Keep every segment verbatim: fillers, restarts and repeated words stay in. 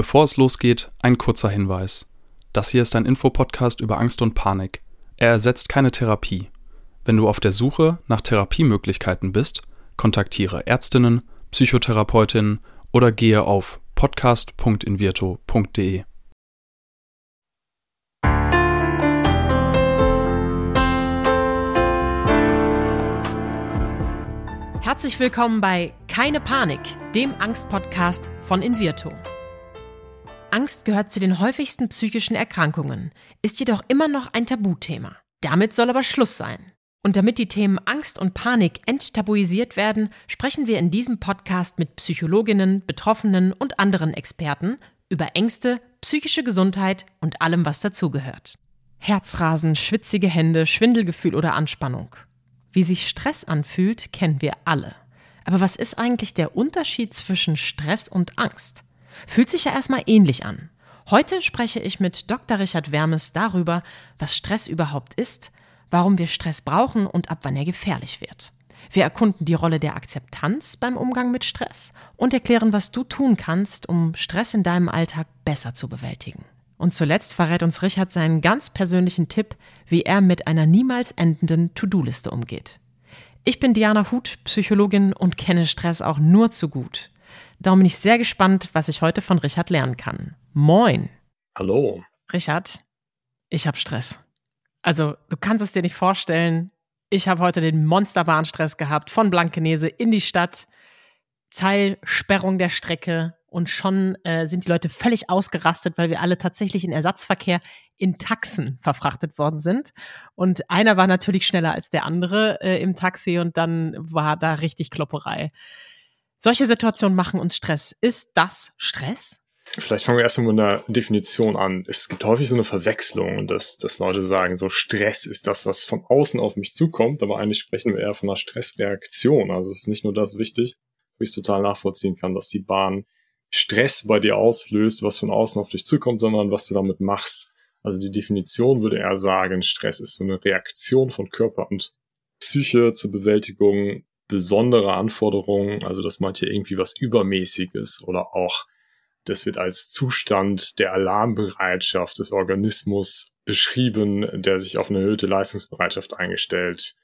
Bevor es losgeht, ein kurzer Hinweis. Das hier ist ein Infopodcast über Angst und Panik. Er ersetzt keine Therapie. Wenn du auf der Suche nach Therapiemöglichkeiten bist, kontaktiere Ärztinnen, Psychotherapeutinnen oder gehe auf podcast punkt invirto punkt de. Herzlich willkommen bei Keine Panik, dem Angst-Podcast von Invirto. Angst gehört zu den häufigsten psychischen Erkrankungen, ist jedoch immer noch ein Tabuthema. Damit soll aber Schluss sein. Und damit die Themen Angst und Panik enttabuisiert werden, sprechen wir in diesem Podcast mit Psychologinnen, Betroffenen und anderen Experten über Ängste, psychische Gesundheit und allem, was dazugehört. Herzrasen, schwitzige Hände, Schwindelgefühl oder Anspannung. Wie sich Stress anfühlt, kennen wir alle. Aber was ist eigentlich der Unterschied zwischen Stress und Angst? Fühlt sich ja erstmal ähnlich an. Heute spreche ich mit Doktor Richard Wermes darüber, was Stress überhaupt ist, warum wir Stress brauchen und ab wann er gefährlich wird. Wir erkunden die Rolle der Akzeptanz beim Umgang mit Stress und erklären, was du tun kannst, um Stress in deinem Alltag besser zu bewältigen. Und zuletzt verrät uns Richard seinen ganz persönlichen Tipp, wie er mit einer niemals endenden To-Do-Liste umgeht. Ich bin Diana Huth, Psychologin und kenne Stress auch nur zu gut. Darum bin ich sehr gespannt, was ich heute von Richard lernen kann. Moin! Hallo! Richard, ich habe Stress. Also, du kannst es dir nicht vorstellen. Ich habe heute den Monsterbahnstress gehabt, von Blankenese in die Stadt, Teilsperrung der Strecke. Und schon äh, sind die Leute völlig ausgerastet, weil wir alle tatsächlich in Ersatzverkehr in Taxen verfrachtet worden sind. Und einer war natürlich schneller als der andere äh, im Taxi und dann war da richtig Klopperei. Solche Situationen machen uns Stress. Ist das Stress? Vielleicht fangen wir erst mal mit einer Definition an. Es gibt häufig so eine Verwechslung, dass, dass Leute sagen, so Stress ist das, was von außen auf mich zukommt. Aber eigentlich sprechen wir eher von einer Stressreaktion. Also es ist nicht nur das wichtig, wo ich es total nachvollziehen kann, dass die Bahn Stress bei dir auslöst, was von außen auf dich zukommt, sondern was du damit machst. Also die Definition würde eher sagen, Stress ist so eine Reaktion von Körper und Psyche zur Bewältigung besonderer Anforderungen. Also das meint hier irgendwie was Übermäßiges oder auch, das wird als Zustand der Alarmbereitschaft des Organismus beschrieben, der sich auf eine erhöhte Leistungsbereitschaft eingestellt.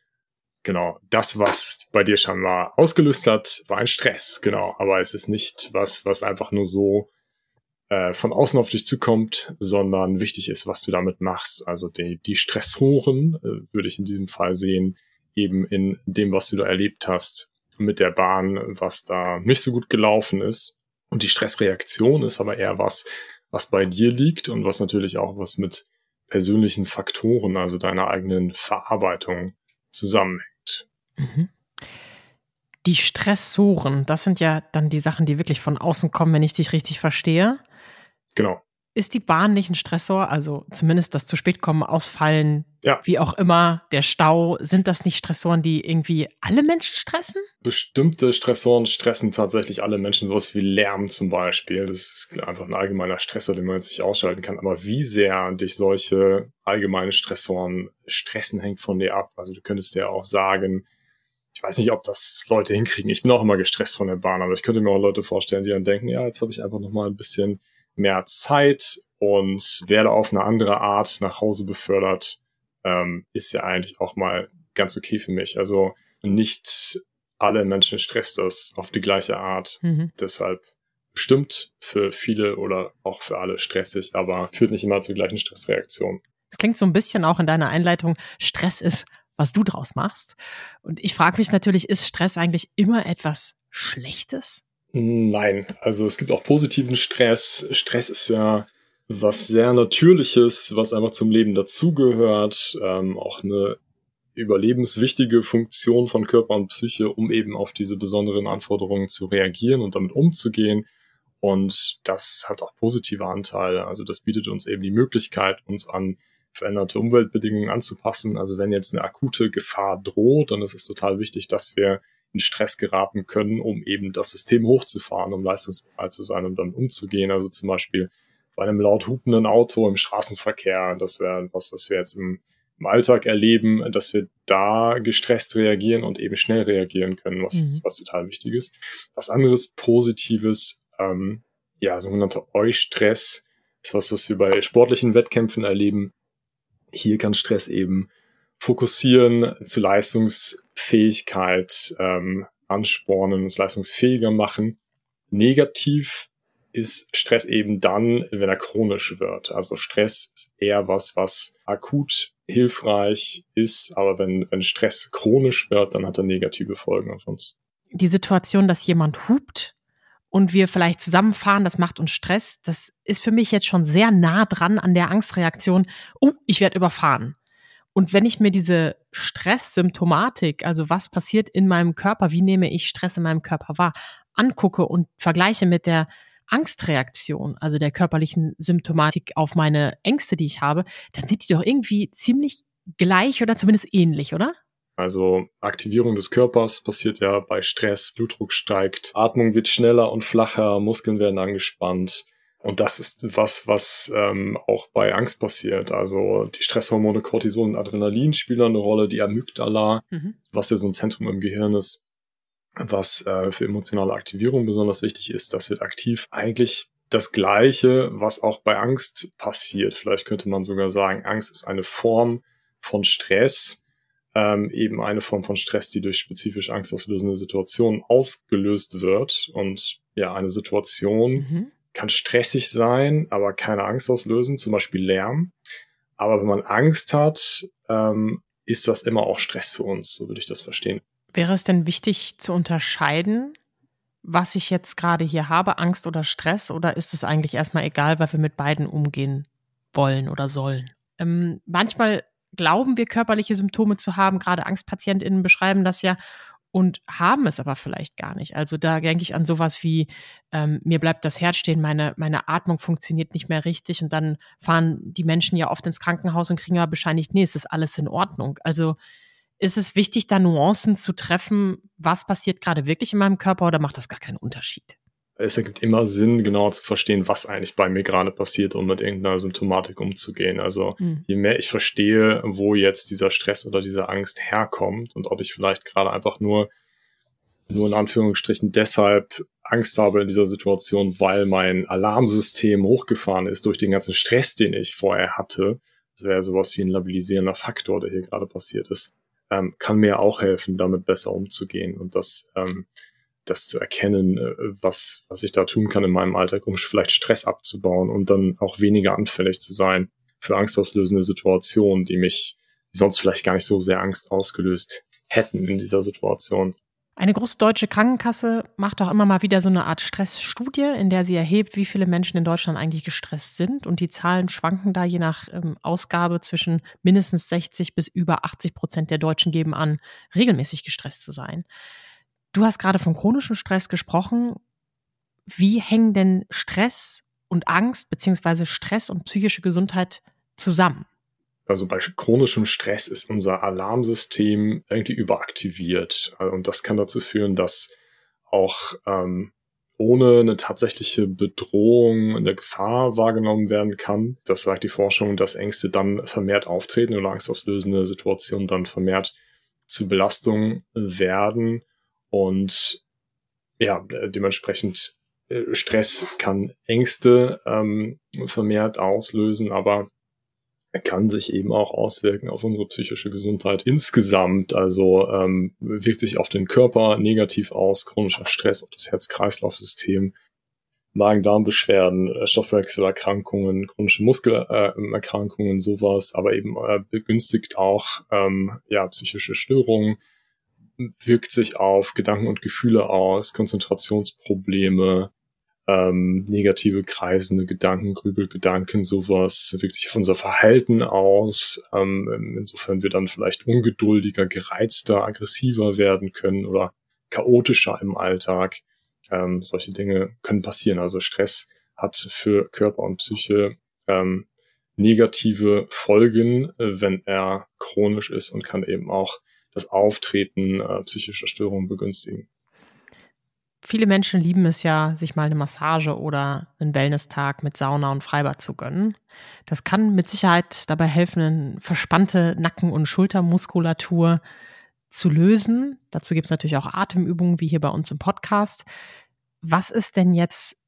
Genau, das, was bei dir scheinbar ausgelöst hat, war ein Stress, genau. Aber es ist nicht was, was einfach nur so äh, von außen auf dich zukommt, sondern wichtig ist, was du damit machst. Also die, die Stressoren äh, würde ich in diesem Fall sehen, eben in dem, was du da erlebt hast mit der Bahn, was da nicht so gut gelaufen ist. Und die Stressreaktion ist aber eher was, was bei dir liegt und was natürlich auch was mit persönlichen Faktoren, also deiner eigenen Verarbeitung zusammenhängt. Die Stressoren, das sind ja dann die Sachen, die wirklich von außen kommen, wenn ich dich richtig verstehe. Genau. Ist die Bahn nicht ein Stressor? Also zumindest das zu spät kommen, ausfallen, ja. Wie auch immer, der Stau, sind das nicht Stressoren, die irgendwie alle Menschen stressen? Bestimmte Stressoren stressen tatsächlich alle Menschen, sowas wie Lärm zum Beispiel. Das ist einfach ein allgemeiner Stressor, den man jetzt nicht ausschalten kann. Aber wie sehr dich solche allgemeinen Stressoren stressen, hängt von dir ab. Also du könntest dir auch sagen, ich weiß nicht, ob das Leute hinkriegen. Ich bin auch immer gestresst von der Bahn, aber ich könnte mir auch Leute vorstellen, die dann denken, ja, jetzt habe ich einfach nochmal ein bisschen mehr Zeit und werde auf eine andere Art nach Hause befördert, ähm, ist ja eigentlich auch mal ganz okay für mich. Also nicht alle Menschen stresst das auf die gleiche Art. Mhm. Deshalb bestimmt für viele oder auch für alle stressig, aber führt nicht immer zur gleichen Stressreaktion. Es klingt so ein bisschen auch in deiner Einleitung, Stress ist, was du draus machst. Und ich frage mich natürlich, ist Stress eigentlich immer etwas Schlechtes? Nein, also es gibt auch positiven Stress. Stress ist ja was sehr Natürliches, was einfach zum Leben dazugehört, ähm, auch eine überlebenswichtige Funktion von Körper und Psyche, um eben auf diese besonderen Anforderungen zu reagieren und damit umzugehen. Und das hat auch positive Anteile. Also das bietet uns eben die Möglichkeit, uns an veränderte Umweltbedingungen anzupassen. Also wenn jetzt eine akute Gefahr droht, dann ist es total wichtig, dass wir in Stress geraten können, um eben das System hochzufahren, um leistungsbereit zu sein und um dann umzugehen. Also zum Beispiel bei einem laut hupenden Auto im Straßenverkehr, das wäre was, was wir jetzt im, im Alltag erleben, dass wir da gestresst reagieren und eben schnell reagieren können, was, mhm. was total wichtig ist. Was anderes Positives ähm, ja, sogenannter Eustress. Das ist was, was wir bei sportlichen Wettkämpfen erleben. Hier kann Stress eben fokussieren, zu Leistungsfähigkeit ähm, anspornen, uns leistungsfähiger machen. Negativ ist Stress eben dann, wenn er chronisch wird. Also Stress ist eher was, was akut hilfreich ist, aber wenn, wenn Stress chronisch wird, dann hat er negative Folgen auf uns. Die Situation, dass jemand hupt und wir vielleicht zusammenfahren, das macht uns Stress, das ist für mich jetzt schon sehr nah dran an der Angstreaktion, oh, ich werde überfahren. Und wenn ich mir diese Stresssymptomatik, also was passiert in meinem Körper, wie nehme ich Stress in meinem Körper wahr, angucke und vergleiche mit der Angstreaktion, also der körperlichen Symptomatik auf meine Ängste, die ich habe, dann sind die doch irgendwie ziemlich gleich oder zumindest ähnlich, oder? Also Aktivierung des Körpers passiert ja bei Stress, Blutdruck steigt, Atmung wird schneller und flacher, Muskeln werden angespannt. Und das ist was, was ähm, auch bei Angst passiert. Also die Stresshormone Cortisol und Adrenalin spielen eine Rolle, die Amygdala, mhm. was ja so ein Zentrum im Gehirn ist, was äh, für emotionale Aktivierung besonders wichtig ist. Das wird aktiv. Eigentlich das Gleiche, was auch bei Angst passiert. Vielleicht könnte man sogar sagen, Angst ist eine Form von Stress, Ähm, eben eine Form von Stress, die durch spezifisch angstauslösende Situationen ausgelöst wird. Und ja, eine Situation mhm. kann stressig sein, aber keine Angst auslösen, zum Beispiel Lärm. Aber wenn man Angst hat, ähm, ist das immer auch Stress für uns, so würde ich das verstehen. Wäre es denn wichtig zu unterscheiden, was ich jetzt gerade hier habe, Angst oder Stress? Oder ist es eigentlich erstmal egal, weil wir mit beiden umgehen wollen oder sollen? Ähm, manchmal glauben wir, körperliche Symptome zu haben, gerade AngstpatientInnen beschreiben das ja und haben es aber vielleicht gar nicht. Also da denke ich an sowas wie, ähm, mir bleibt das Herz stehen, meine, meine Atmung funktioniert nicht mehr richtig und dann fahren die Menschen ja oft ins Krankenhaus und kriegen ja bescheinigt, nee, es ist alles in Ordnung. Also ist es wichtig, da Nuancen zu treffen, was passiert gerade wirklich in meinem Körper oder macht das gar keinen Unterschied? Es ergibt immer Sinn, genau zu verstehen, was eigentlich bei mir gerade passiert, um mit irgendeiner Symptomatik umzugehen. Also mhm. je mehr ich verstehe, wo jetzt dieser Stress oder diese Angst herkommt und ob ich vielleicht gerade einfach nur, nur in Anführungsstrichen deshalb Angst habe in dieser Situation, weil mein Alarmsystem hochgefahren ist durch den ganzen Stress, den ich vorher hatte. Das wäre sowas wie ein labilisierender Faktor, der hier gerade passiert ist. Ähm, kann mir auch helfen, damit besser umzugehen und das ähm, das zu erkennen, was was ich da tun kann in meinem Alltag, um vielleicht Stress abzubauen und dann auch weniger anfällig zu sein für angstauslösende Situationen, die mich sonst vielleicht gar nicht so sehr Angst ausgelöst hätten in dieser Situation. Eine große deutsche Krankenkasse macht auch immer mal wieder so eine Art Stressstudie, in der sie erhebt, wie viele Menschen in Deutschland eigentlich gestresst sind. Und die Zahlen schwanken da je nach ähm, Ausgabe zwischen mindestens sechzig bis über achtzig Prozent der Deutschen geben an, regelmäßig gestresst zu sein. Du hast gerade von chronischem Stress gesprochen. Wie hängen denn Stress und Angst beziehungsweise Stress und psychische Gesundheit zusammen? Also bei chronischem Stress ist unser Alarmsystem irgendwie überaktiviert. Und das kann dazu führen, dass auch ähm, ohne eine tatsächliche Bedrohung eine Gefahr wahrgenommen werden kann. Das sagt die Forschung, dass Ängste dann vermehrt auftreten oder angstauslösende Situationen dann vermehrt zu Belastung werden. Und ja, dementsprechend Stress kann Ängste ähm, vermehrt auslösen, aber kann sich eben auch auswirken auf unsere psychische Gesundheit insgesamt. Also ähm, wirkt sich auf den Körper negativ aus, chronischer Stress auf das Herz-Kreislauf-System, Magen-Darm-Beschwerden, Stoffwechselerkrankungen, chronische Muskelerkrankungen, sowas, aber eben äh, begünstigt auch ähm, ja psychische Störungen. Wirkt sich auf Gedanken und Gefühle aus, Konzentrationsprobleme, ähm, negative kreisende Gedanken, Grübelgedanken, sowas. Wirkt sich auf unser Verhalten aus, ähm, insofern wir dann vielleicht ungeduldiger, gereizter, aggressiver werden können oder chaotischer im Alltag. Ähm, solche Dinge können passieren. Also Stress hat für Körper und Psyche ähm, negative Folgen, wenn er chronisch ist und kann eben auch das Auftreten äh, psychischer Störungen begünstigen. Viele Menschen lieben es ja, sich mal eine Massage oder einen Wellness-Tag mit Sauna und Freibad zu gönnen. Das kann mit Sicherheit dabei helfen, eine verspannte Nacken- und Schultermuskulatur zu lösen. Dazu gibt es natürlich auch Atemübungen, wie hier bei uns im Podcast. Was ist denn jetzt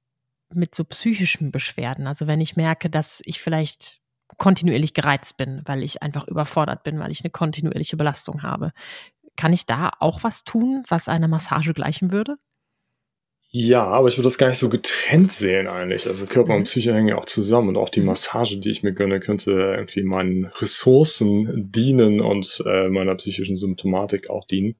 mit so psychischen Beschwerden. Also wenn ich merke, dass ich vielleicht kontinuierlich gereizt bin, weil ich einfach überfordert bin, weil ich eine kontinuierliche Belastung habe. Kann ich da auch was tun, was einer Massage gleichen würde? Ja, aber ich würde das gar nicht so getrennt sehen eigentlich. Also Körper mhm. und Psyche hängen ja auch zusammen. Und auch die Massage, die ich mir gönne, könnte irgendwie meinen Ressourcen dienen und äh, meiner psychischen Symptomatik auch dienen.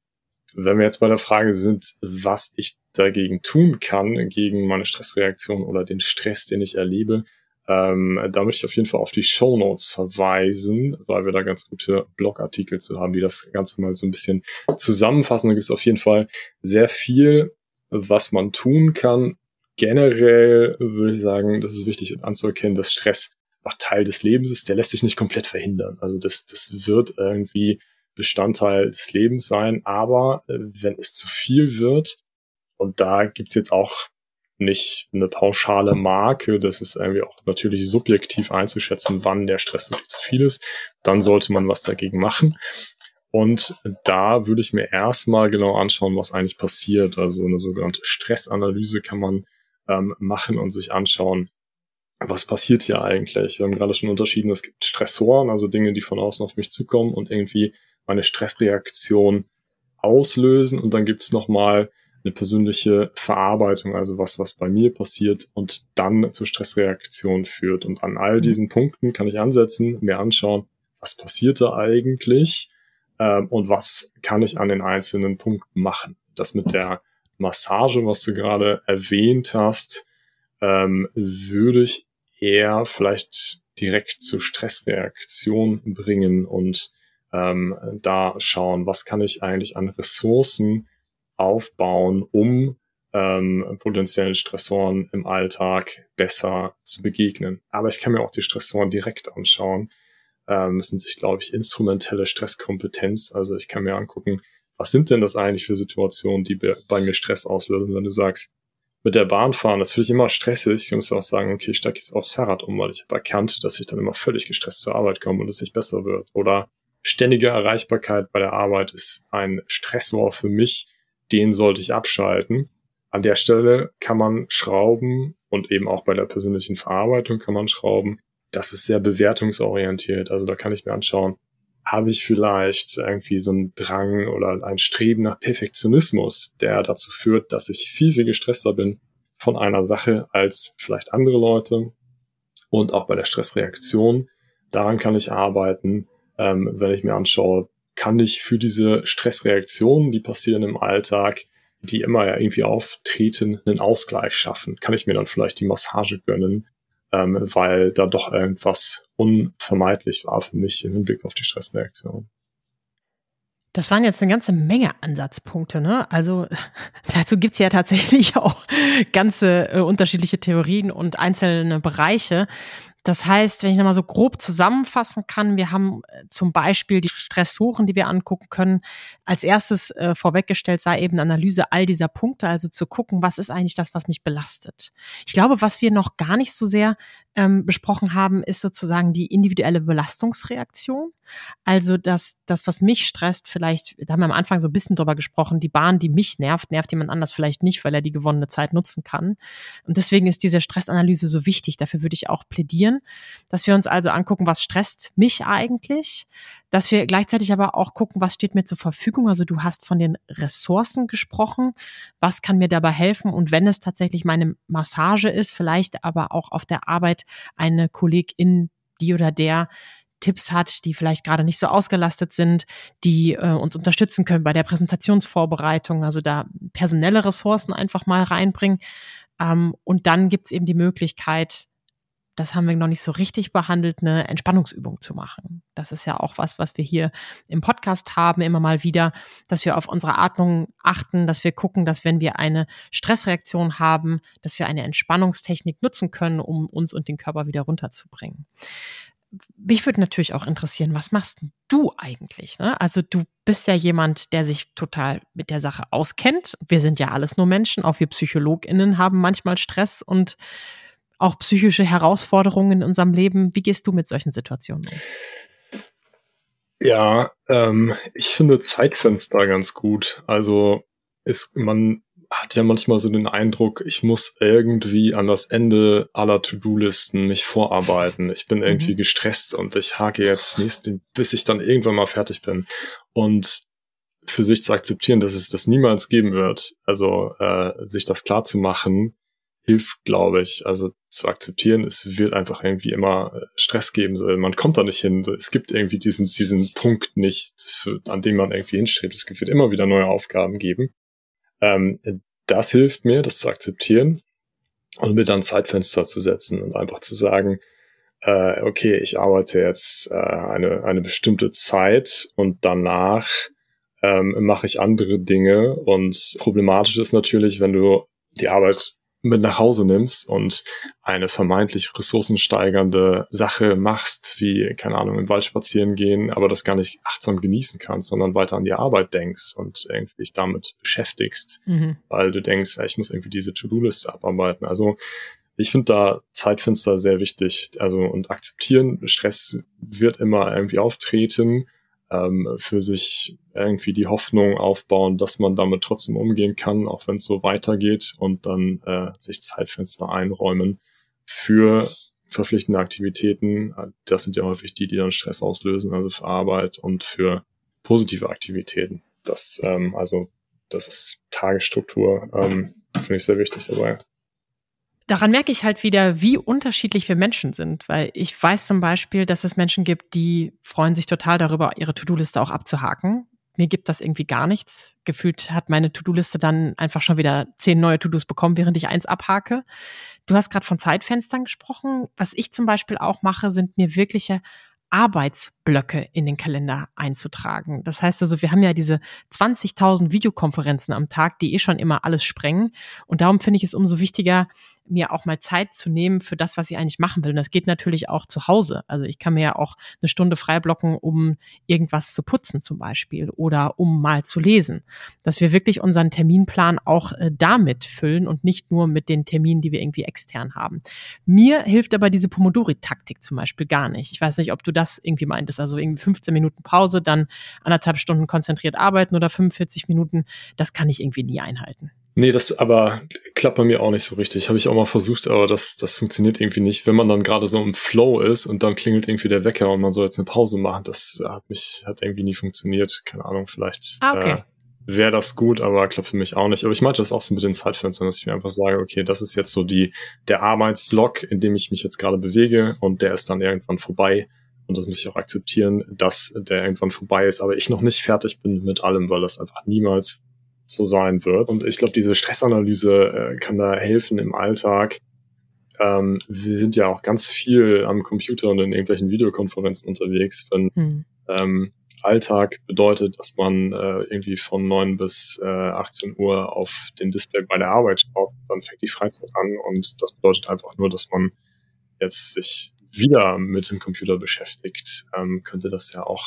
Wenn wir jetzt bei der Frage sind, was ich dagegen tun kann, gegen meine Stressreaktion oder den Stress, den ich erlebe, ähm, da möchte ich auf jeden Fall auf die Shownotes verweisen, weil wir da ganz gute Blogartikel zu haben, die das Ganze mal so ein bisschen zusammenfassen. Da gibt es auf jeden Fall sehr viel, was man tun kann. Generell würde ich sagen, das ist wichtig anzuerkennen, dass Stress auch Teil des Lebens ist. Der lässt sich nicht komplett verhindern. Also das, das wird irgendwie Bestandteil des Lebens sein. Aber wenn es zu viel wird, und da gibt's jetzt auch nicht eine pauschale Marke, das ist irgendwie auch natürlich subjektiv einzuschätzen, wann der Stress wirklich zu viel ist, dann sollte man was dagegen machen. Und da würde ich mir erstmal genau anschauen, was eigentlich passiert. Also eine sogenannte Stressanalyse kann man ähm, machen und sich anschauen, was passiert hier eigentlich. Wir haben gerade schon unterschieden, es gibt Stressoren, also Dinge, die von außen auf mich zukommen und irgendwie meine Stressreaktion auslösen. Und dann gibt es nochmal eine persönliche Verarbeitung, also was, was bei mir passiert und dann zur Stressreaktion führt. Und an all diesen Punkten kann ich ansetzen, mir anschauen, was passiert da eigentlich? Und was kann ich an den einzelnen Punkten machen? Das mit der Massage, was du gerade erwähnt hast, ähm, würde ich eher vielleicht direkt zur Stressreaktion bringen und ähm, da schauen, was kann ich eigentlich an Ressourcen aufbauen, um ähm, potenziellen Stressoren im Alltag besser zu begegnen. Aber ich kann mir auch die Stressoren direkt anschauen. Ähm, das sind sich, glaube ich, instrumentelle Stresskompetenz. Also ich kann mir angucken, was sind denn das eigentlich für Situationen, die be- bei mir Stress auslösen? Wenn du sagst, mit der Bahn fahren, das finde ich immer stressig, könntest du auch sagen, okay, ich steige jetzt aufs Fahrrad um, weil ich habe erkannt, dass ich dann immer völlig gestresst zur Arbeit komme und es nicht besser wird. Oder ständige Erreichbarkeit bei der Arbeit ist ein Stressor für mich, den sollte ich abschalten. An der Stelle kann man schrauben und eben auch bei der persönlichen Verarbeitung kann man schrauben. Das ist sehr bewertungsorientiert. Also da kann ich mir anschauen, habe ich vielleicht irgendwie so einen Drang oder ein Streben nach Perfektionismus, der dazu führt, dass ich viel, viel gestresster bin von einer Sache als vielleicht andere Leute. Und auch bei der Stressreaktion, daran kann ich arbeiten, ähm, wenn ich mir anschaue, kann ich für diese Stressreaktionen, die passieren im Alltag, die immer ja irgendwie auftreten, einen Ausgleich schaffen? Kann ich mir dann vielleicht die Massage gönnen? Ähm, weil da doch irgendwas unvermeidlich war für mich im Hinblick auf die Stressreaktion. Das waren jetzt eine ganze Menge Ansatzpunkte, ne? Also dazu gibt es ja tatsächlich auch ganze äh, unterschiedliche Theorien und einzelne Bereiche. Das heißt, wenn ich nochmal so grob zusammenfassen kann, wir haben zum Beispiel die Stressoren, die wir angucken können. Als erstes äh, vorweggestellt sei eben Analyse all dieser Punkte, also zu gucken, was ist eigentlich das, was mich belastet. Ich glaube, was wir noch gar nicht so sehr ähm, besprochen haben, ist sozusagen die individuelle Belastungsreaktion. Also dass das, was mich stresst, vielleicht, da haben wir am Anfang so ein bisschen drüber gesprochen, die Bahn, die mich nervt, nervt jemand anders vielleicht nicht, weil er die gewonnene Zeit nutzen kann. Und deswegen ist diese Stressanalyse so wichtig. Dafür würde ich auch plädieren, dass wir uns also angucken, was stresst mich eigentlich, dass wir gleichzeitig aber auch gucken, was steht mir zur Verfügung. Also du hast von den Ressourcen gesprochen, was kann mir dabei helfen und wenn es tatsächlich meine Massage ist, vielleicht aber auch auf der Arbeit eine Kollegin, die oder der Tipps hat, die vielleicht gerade nicht so ausgelastet sind, die äh, uns unterstützen können bei der Präsentationsvorbereitung, also da personelle Ressourcen einfach mal reinbringen. Ähm, und dann gibt's eben die Möglichkeit, das haben wir noch nicht so richtig behandelt, eine Entspannungsübung zu machen. Das ist ja auch was, was wir hier im Podcast haben, immer mal wieder, dass wir auf unsere Atmung achten, dass wir gucken, dass wenn wir eine Stressreaktion haben, dass wir eine Entspannungstechnik nutzen können, um uns und den Körper wieder runterzubringen. Mich würde natürlich auch interessieren, was machst du eigentlich? Ne? Also du bist ja jemand, der sich total mit der Sache auskennt. Wir sind ja alles nur Menschen, auch wir PsychologInnen haben manchmal Stress und auch psychische Herausforderungen in unserem Leben. Wie gehst du mit solchen Situationen um? Ja, ähm, ich finde Zeitfenster ganz gut. Also ist man hat ja manchmal so den Eindruck, ich muss irgendwie an das Ende aller To-Do-Listen mich vorarbeiten. Ich bin irgendwie mhm. gestresst und ich hake jetzt nächsten, bis ich dann irgendwann mal fertig bin. Und für sich zu akzeptieren, dass es das niemals geben wird, also äh, sich das klar zu machen, hilft, glaube ich. Also zu akzeptieren, es wird einfach irgendwie immer Stress geben. So, man kommt da nicht hin. So, es gibt irgendwie diesen diesen Punkt nicht, für, an dem man irgendwie hinstrebt. Es wird immer wieder neue Aufgaben geben. Ähm, das hilft mir, das zu akzeptieren und mir dann Zeitfenster zu setzen und einfach zu sagen, äh, okay, ich arbeite jetzt äh, eine eine bestimmte Zeit und danach ähm, mache ich andere Dinge. Und problematisch ist natürlich, wenn du die Arbeit mit nach Hause nimmst und eine vermeintlich ressourcensteigernde Sache machst, wie, keine Ahnung, im Wald spazieren gehen, aber das gar nicht achtsam genießen kannst, sondern weiter an die Arbeit denkst und irgendwie dich damit beschäftigst, mhm. weil du denkst, ja, ich muss irgendwie diese To-Do-Liste abarbeiten. Also ich finde da Zeitfenster sehr wichtig, also und akzeptieren, Stress wird immer irgendwie auftreten, ähm, für sich irgendwie die Hoffnung aufbauen, dass man damit trotzdem umgehen kann, auch wenn es so weitergeht, und dann äh, sich Zeitfenster einräumen für verpflichtende Aktivitäten. Das sind ja häufig die, die dann Stress auslösen, also für Arbeit und für positive Aktivitäten. Das, ähm, also das ist Tagesstruktur, ähm, finde ich sehr wichtig dabei. Daran merke ich halt wieder, wie unterschiedlich wir Menschen sind, weil ich weiß zum Beispiel, dass es Menschen gibt, die freuen sich total darüber, ihre To-Do-Liste auch abzuhaken. Mir gibt das irgendwie gar nichts. Gefühlt hat meine To-Do-Liste dann einfach schon wieder zehn neue To-Dos bekommen, während ich eins abhake. Du hast gerade von Zeitfenstern gesprochen. Was ich zum Beispiel auch mache, sind mir wirkliche Arbeitsblöcke in den Kalender einzutragen. Das heißt also, wir haben ja diese zwanzigtausend Videokonferenzen am Tag, die eh schon immer alles sprengen. Und darum finde ich es umso wichtiger, mir auch mal Zeit zu nehmen für das, was ich eigentlich machen will. Und das geht natürlich auch zu Hause. Also ich kann mir ja auch eine Stunde freiblocken, um irgendwas zu putzen zum Beispiel oder um mal zu lesen. Dass wir wirklich unseren Terminplan auch äh, damit füllen und nicht nur mit den Terminen, die wir irgendwie extern haben. Mir hilft aber diese Pomodori-Taktik zum Beispiel gar nicht. Ich weiß nicht, ob du das irgendwie meintest. Also irgendwie fünfzehn Minuten Pause, dann anderthalb Stunden konzentriert arbeiten oder fünfundvierzig Minuten. Das kann ich irgendwie nie einhalten. Nee, das aber klappt bei mir auch nicht so richtig. Habe ich auch mal versucht, aber das das funktioniert irgendwie nicht. Wenn man dann gerade so im Flow ist und dann klingelt irgendwie der Wecker und man soll jetzt eine Pause machen, das hat mich hat irgendwie nie funktioniert. Keine Ahnung, vielleicht ah, okay. äh, wäre das gut, aber klappt für mich auch nicht. Aber ich meinte das auch so mit den Zeitfenstern, dass ich mir einfach sage, okay, das ist jetzt so die der Arbeitsblock, in dem ich mich jetzt gerade bewege, und der ist dann irgendwann vorbei. Und das muss ich auch akzeptieren, dass der irgendwann vorbei ist, aber ich noch nicht fertig bin mit allem, weil das einfach niemals so sein wird. Und ich glaube, diese Stressanalyse äh, kann da helfen im Alltag. Ähm, wir sind ja auch ganz viel am Computer und in irgendwelchen Videokonferenzen unterwegs. Wenn hm. ähm, Alltag bedeutet, dass man äh, irgendwie von neun bis achtzehn Uhr auf den Display bei der Arbeit schaut, dann fängt die Freizeit an, und das bedeutet einfach nur, dass man jetzt sich wieder mit dem Computer beschäftigt. Ähm, könnte das ja auch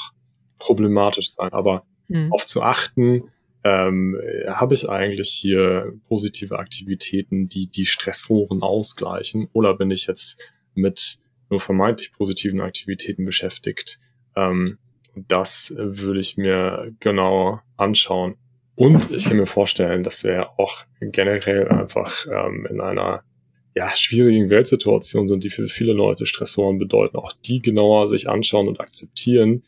problematisch sein. Aber hm. auf zu achten, Ähm, habe ich eigentlich hier positive Aktivitäten, die die Stressoren ausgleichen, oder bin ich jetzt mit nur vermeintlich positiven Aktivitäten beschäftigt? Ähm, das würde ich mir genauer anschauen. Und ich kann mir vorstellen, dass wir auch generell einfach ähm, in einer ja, schwierigen Weltsituation sind, die für viele Leute Stressoren bedeuten, auch die genauer sich anschauen und akzeptieren,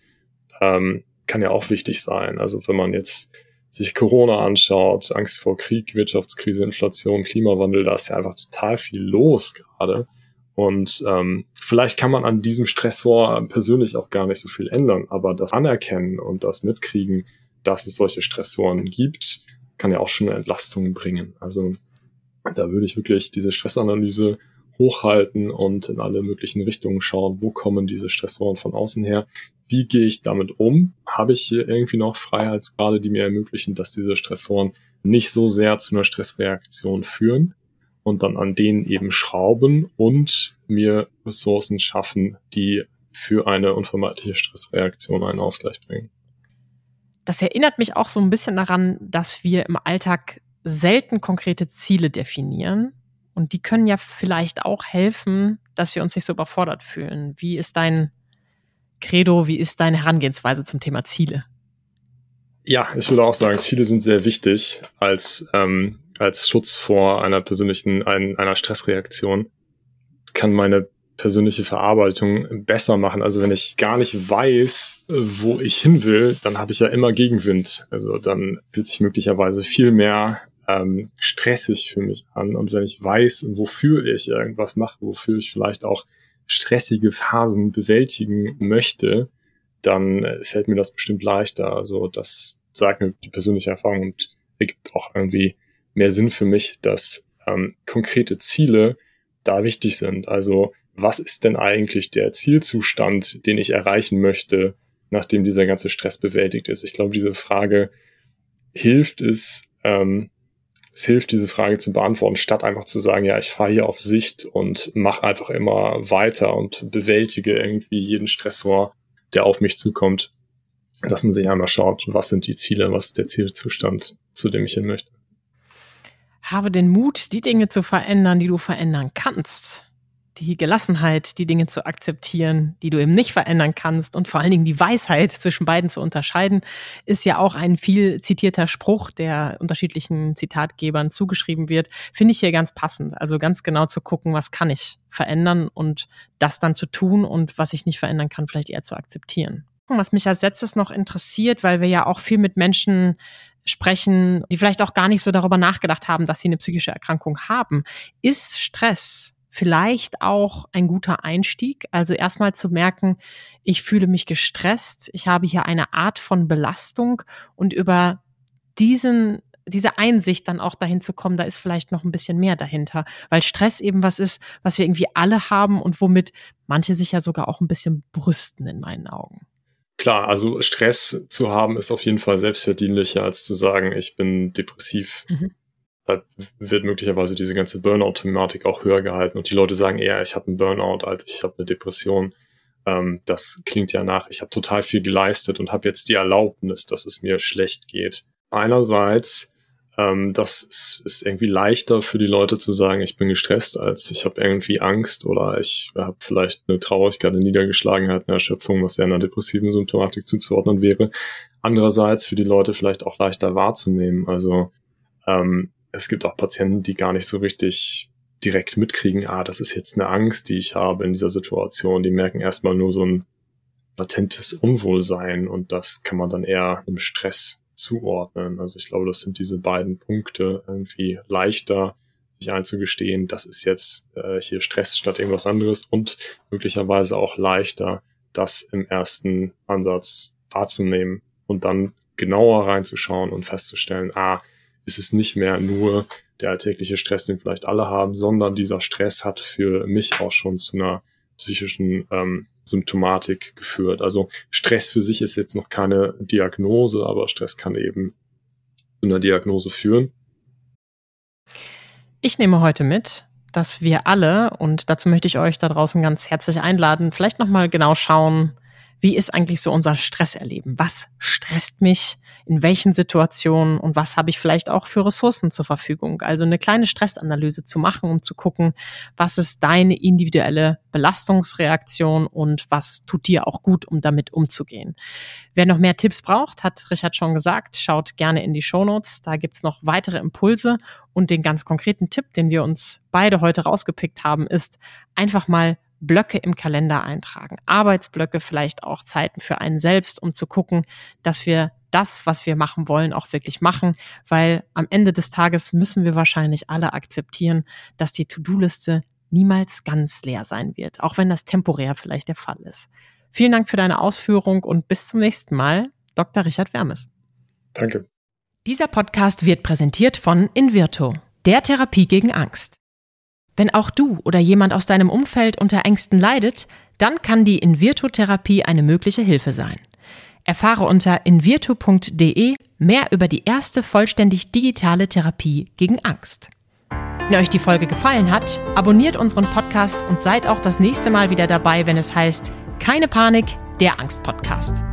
ähm, kann ja auch wichtig sein. Also wenn man jetzt sich Corona anschaut, Angst vor Krieg, Wirtschaftskrise, Inflation, Klimawandel, da ist ja einfach total viel los gerade. Und ähm, vielleicht kann man an diesem Stressor persönlich auch gar nicht so viel ändern, aber das Anerkennen und das Mitkriegen, dass es solche Stressoren gibt, kann ja auch schon eine Entlastung bringen. Also da würde ich wirklich diese Stressanalyse hochhalten und in alle möglichen Richtungen schauen, wo kommen diese Stressoren von außen her, wie gehe ich damit um, habe ich hier irgendwie noch Freiheitsgrade, die mir ermöglichen, dass diese Stressoren nicht so sehr zu einer Stressreaktion führen, und dann an denen eben schrauben und mir Ressourcen schaffen, die für eine unvermeidliche Stressreaktion einen Ausgleich bringen. Das erinnert mich auch so ein bisschen daran, dass wir im Alltag selten konkrete Ziele definieren. Und die können ja vielleicht auch helfen, dass wir uns nicht so überfordert fühlen. Wie ist dein Credo, wie ist deine Herangehensweise zum Thema Ziele? Ja, ich würde auch sagen, Ziele sind sehr wichtig als ähm, als Schutz vor einer persönlichen, ein, einer Stressreaktion, kann meine persönliche Verarbeitung besser machen. Also wenn ich gar nicht weiß, wo ich hin will, dann habe ich ja immer Gegenwind. Also dann fühlt sich möglicherweise viel mehr ähm, stressig für mich an. Und wenn ich weiß, wofür ich irgendwas mache, wofür ich vielleicht auch stressige Phasen bewältigen möchte, dann fällt mir das bestimmt leichter. Also das sagt mir die persönliche Erfahrung und ergibt auch irgendwie mehr Sinn für mich, dass ähm, konkrete Ziele da wichtig sind. Also was ist denn eigentlich der Zielzustand, den ich erreichen möchte, nachdem dieser ganze Stress bewältigt ist? Ich glaube, diese Frage hilft es, ähm, es hilft, diese Frage zu beantworten, statt einfach zu sagen, ja, ich fahre hier auf Sicht und mache einfach immer weiter und bewältige irgendwie jeden Stressor, der auf mich zukommt. Dass man sich einmal schaut, was sind die Ziele, was ist der Zielzustand, zu dem ich hin möchte. Habe den Mut, die Dinge zu verändern, die du verändern kannst. Die Gelassenheit, die Dinge zu akzeptieren, die du eben nicht verändern kannst, und vor allen Dingen die Weisheit, zwischen beiden zu unterscheiden, ist ja auch ein viel zitierter Spruch, der unterschiedlichen Zitatgebern zugeschrieben wird. Finde ich hier ganz passend. Also ganz genau zu gucken, was kann ich verändern und das dann zu tun, und was ich nicht verändern kann, vielleicht eher zu akzeptieren. Was mich als letztes noch interessiert, weil wir ja auch viel mit Menschen sprechen, die vielleicht auch gar nicht so darüber nachgedacht haben, dass sie eine psychische Erkrankung haben. Ist Stress vielleicht auch ein guter Einstieg? Also erstmal zu merken, ich fühle mich gestresst, ich habe hier eine Art von Belastung, und über diesen, diese Einsicht dann auch dahin zu kommen, da ist vielleicht noch ein bisschen mehr dahinter, weil Stress eben was ist, was wir irgendwie alle haben und womit manche sich ja sogar auch ein bisschen brüsten in meinen Augen. Klar, also Stress zu haben ist auf jeden Fall selbstverdienlicher, als zu sagen, ich bin depressiv. Mhm. Da wird möglicherweise diese ganze Burnout-Thematik auch höher gehalten, und die Leute sagen eher, ich habe einen Burnout, als ich habe eine Depression. Ähm, das klingt ja nach, ich habe total viel geleistet und habe jetzt die Erlaubnis, dass es mir schlecht geht. Einerseits, ähm, das ist, ist irgendwie leichter für die Leute zu sagen, ich bin gestresst, als ich habe irgendwie Angst oder ich habe vielleicht eine Traurigkeit, eine Niedergeschlagenheit, eine Erschöpfung, was ja einer depressiven Symptomatik zuzuordnen wäre. Andererseits für die Leute vielleicht auch leichter wahrzunehmen. Also ähm, es gibt auch Patienten, die gar nicht so richtig direkt mitkriegen, ah, das ist jetzt eine Angst, die ich habe in dieser Situation. Die merken erstmal nur so ein latentes Unwohlsein, und das kann man dann eher im Stress zuordnen. Also ich glaube, das sind diese beiden Punkte, irgendwie leichter sich einzugestehen, das ist jetzt äh, hier Stress statt irgendwas anderes, und möglicherweise auch leichter, das im ersten Ansatz wahrzunehmen und dann genauer reinzuschauen und festzustellen, ah, ist es nicht mehr nur der alltägliche Stress, den vielleicht alle haben, sondern dieser Stress hat für mich auch schon zu einer psychischen ähm, Symptomatik geführt. Also Stress für sich ist jetzt noch keine Diagnose, aber Stress kann eben zu einer Diagnose führen. Ich nehme heute mit, dass wir alle, und dazu möchte ich euch da draußen ganz herzlich einladen, vielleicht nochmal genau schauen, wie ist eigentlich so unser Stresserleben? Was stresst mich? In welchen Situationen? Und was habe ich vielleicht auch für Ressourcen zur Verfügung? Also eine kleine Stressanalyse zu machen, um zu gucken, was ist deine individuelle Belastungsreaktion und was tut dir auch gut, um damit umzugehen. Wer noch mehr Tipps braucht, hat Richard schon gesagt, schaut gerne in die Shownotes. Da gibt's noch weitere Impulse, und den ganz konkreten Tipp, den wir uns beide heute rausgepickt haben, ist einfach mal Blöcke im Kalender eintragen, Arbeitsblöcke, vielleicht auch Zeiten für einen selbst, um zu gucken, dass wir das, was wir machen wollen, auch wirklich machen, weil am Ende des Tages müssen wir wahrscheinlich alle akzeptieren, dass die To-Do-Liste niemals ganz leer sein wird, auch wenn das temporär vielleicht der Fall ist. Vielen Dank für deine Ausführung und bis zum nächsten Mal, Doktor Richard Wermes. Danke. Dieser Podcast wird präsentiert von Invirto, der Therapie gegen Angst. Wenn auch du oder jemand aus deinem Umfeld unter Ängsten leidet, dann kann die Invirto-Therapie eine mögliche Hilfe sein. Erfahre unter invirto punkt de mehr über die erste vollständig digitale Therapie gegen Angst. Wenn euch die Folge gefallen hat, abonniert unseren Podcast und seid auch das nächste Mal wieder dabei, wenn es heißt Keine Panik, der Angst-Podcast.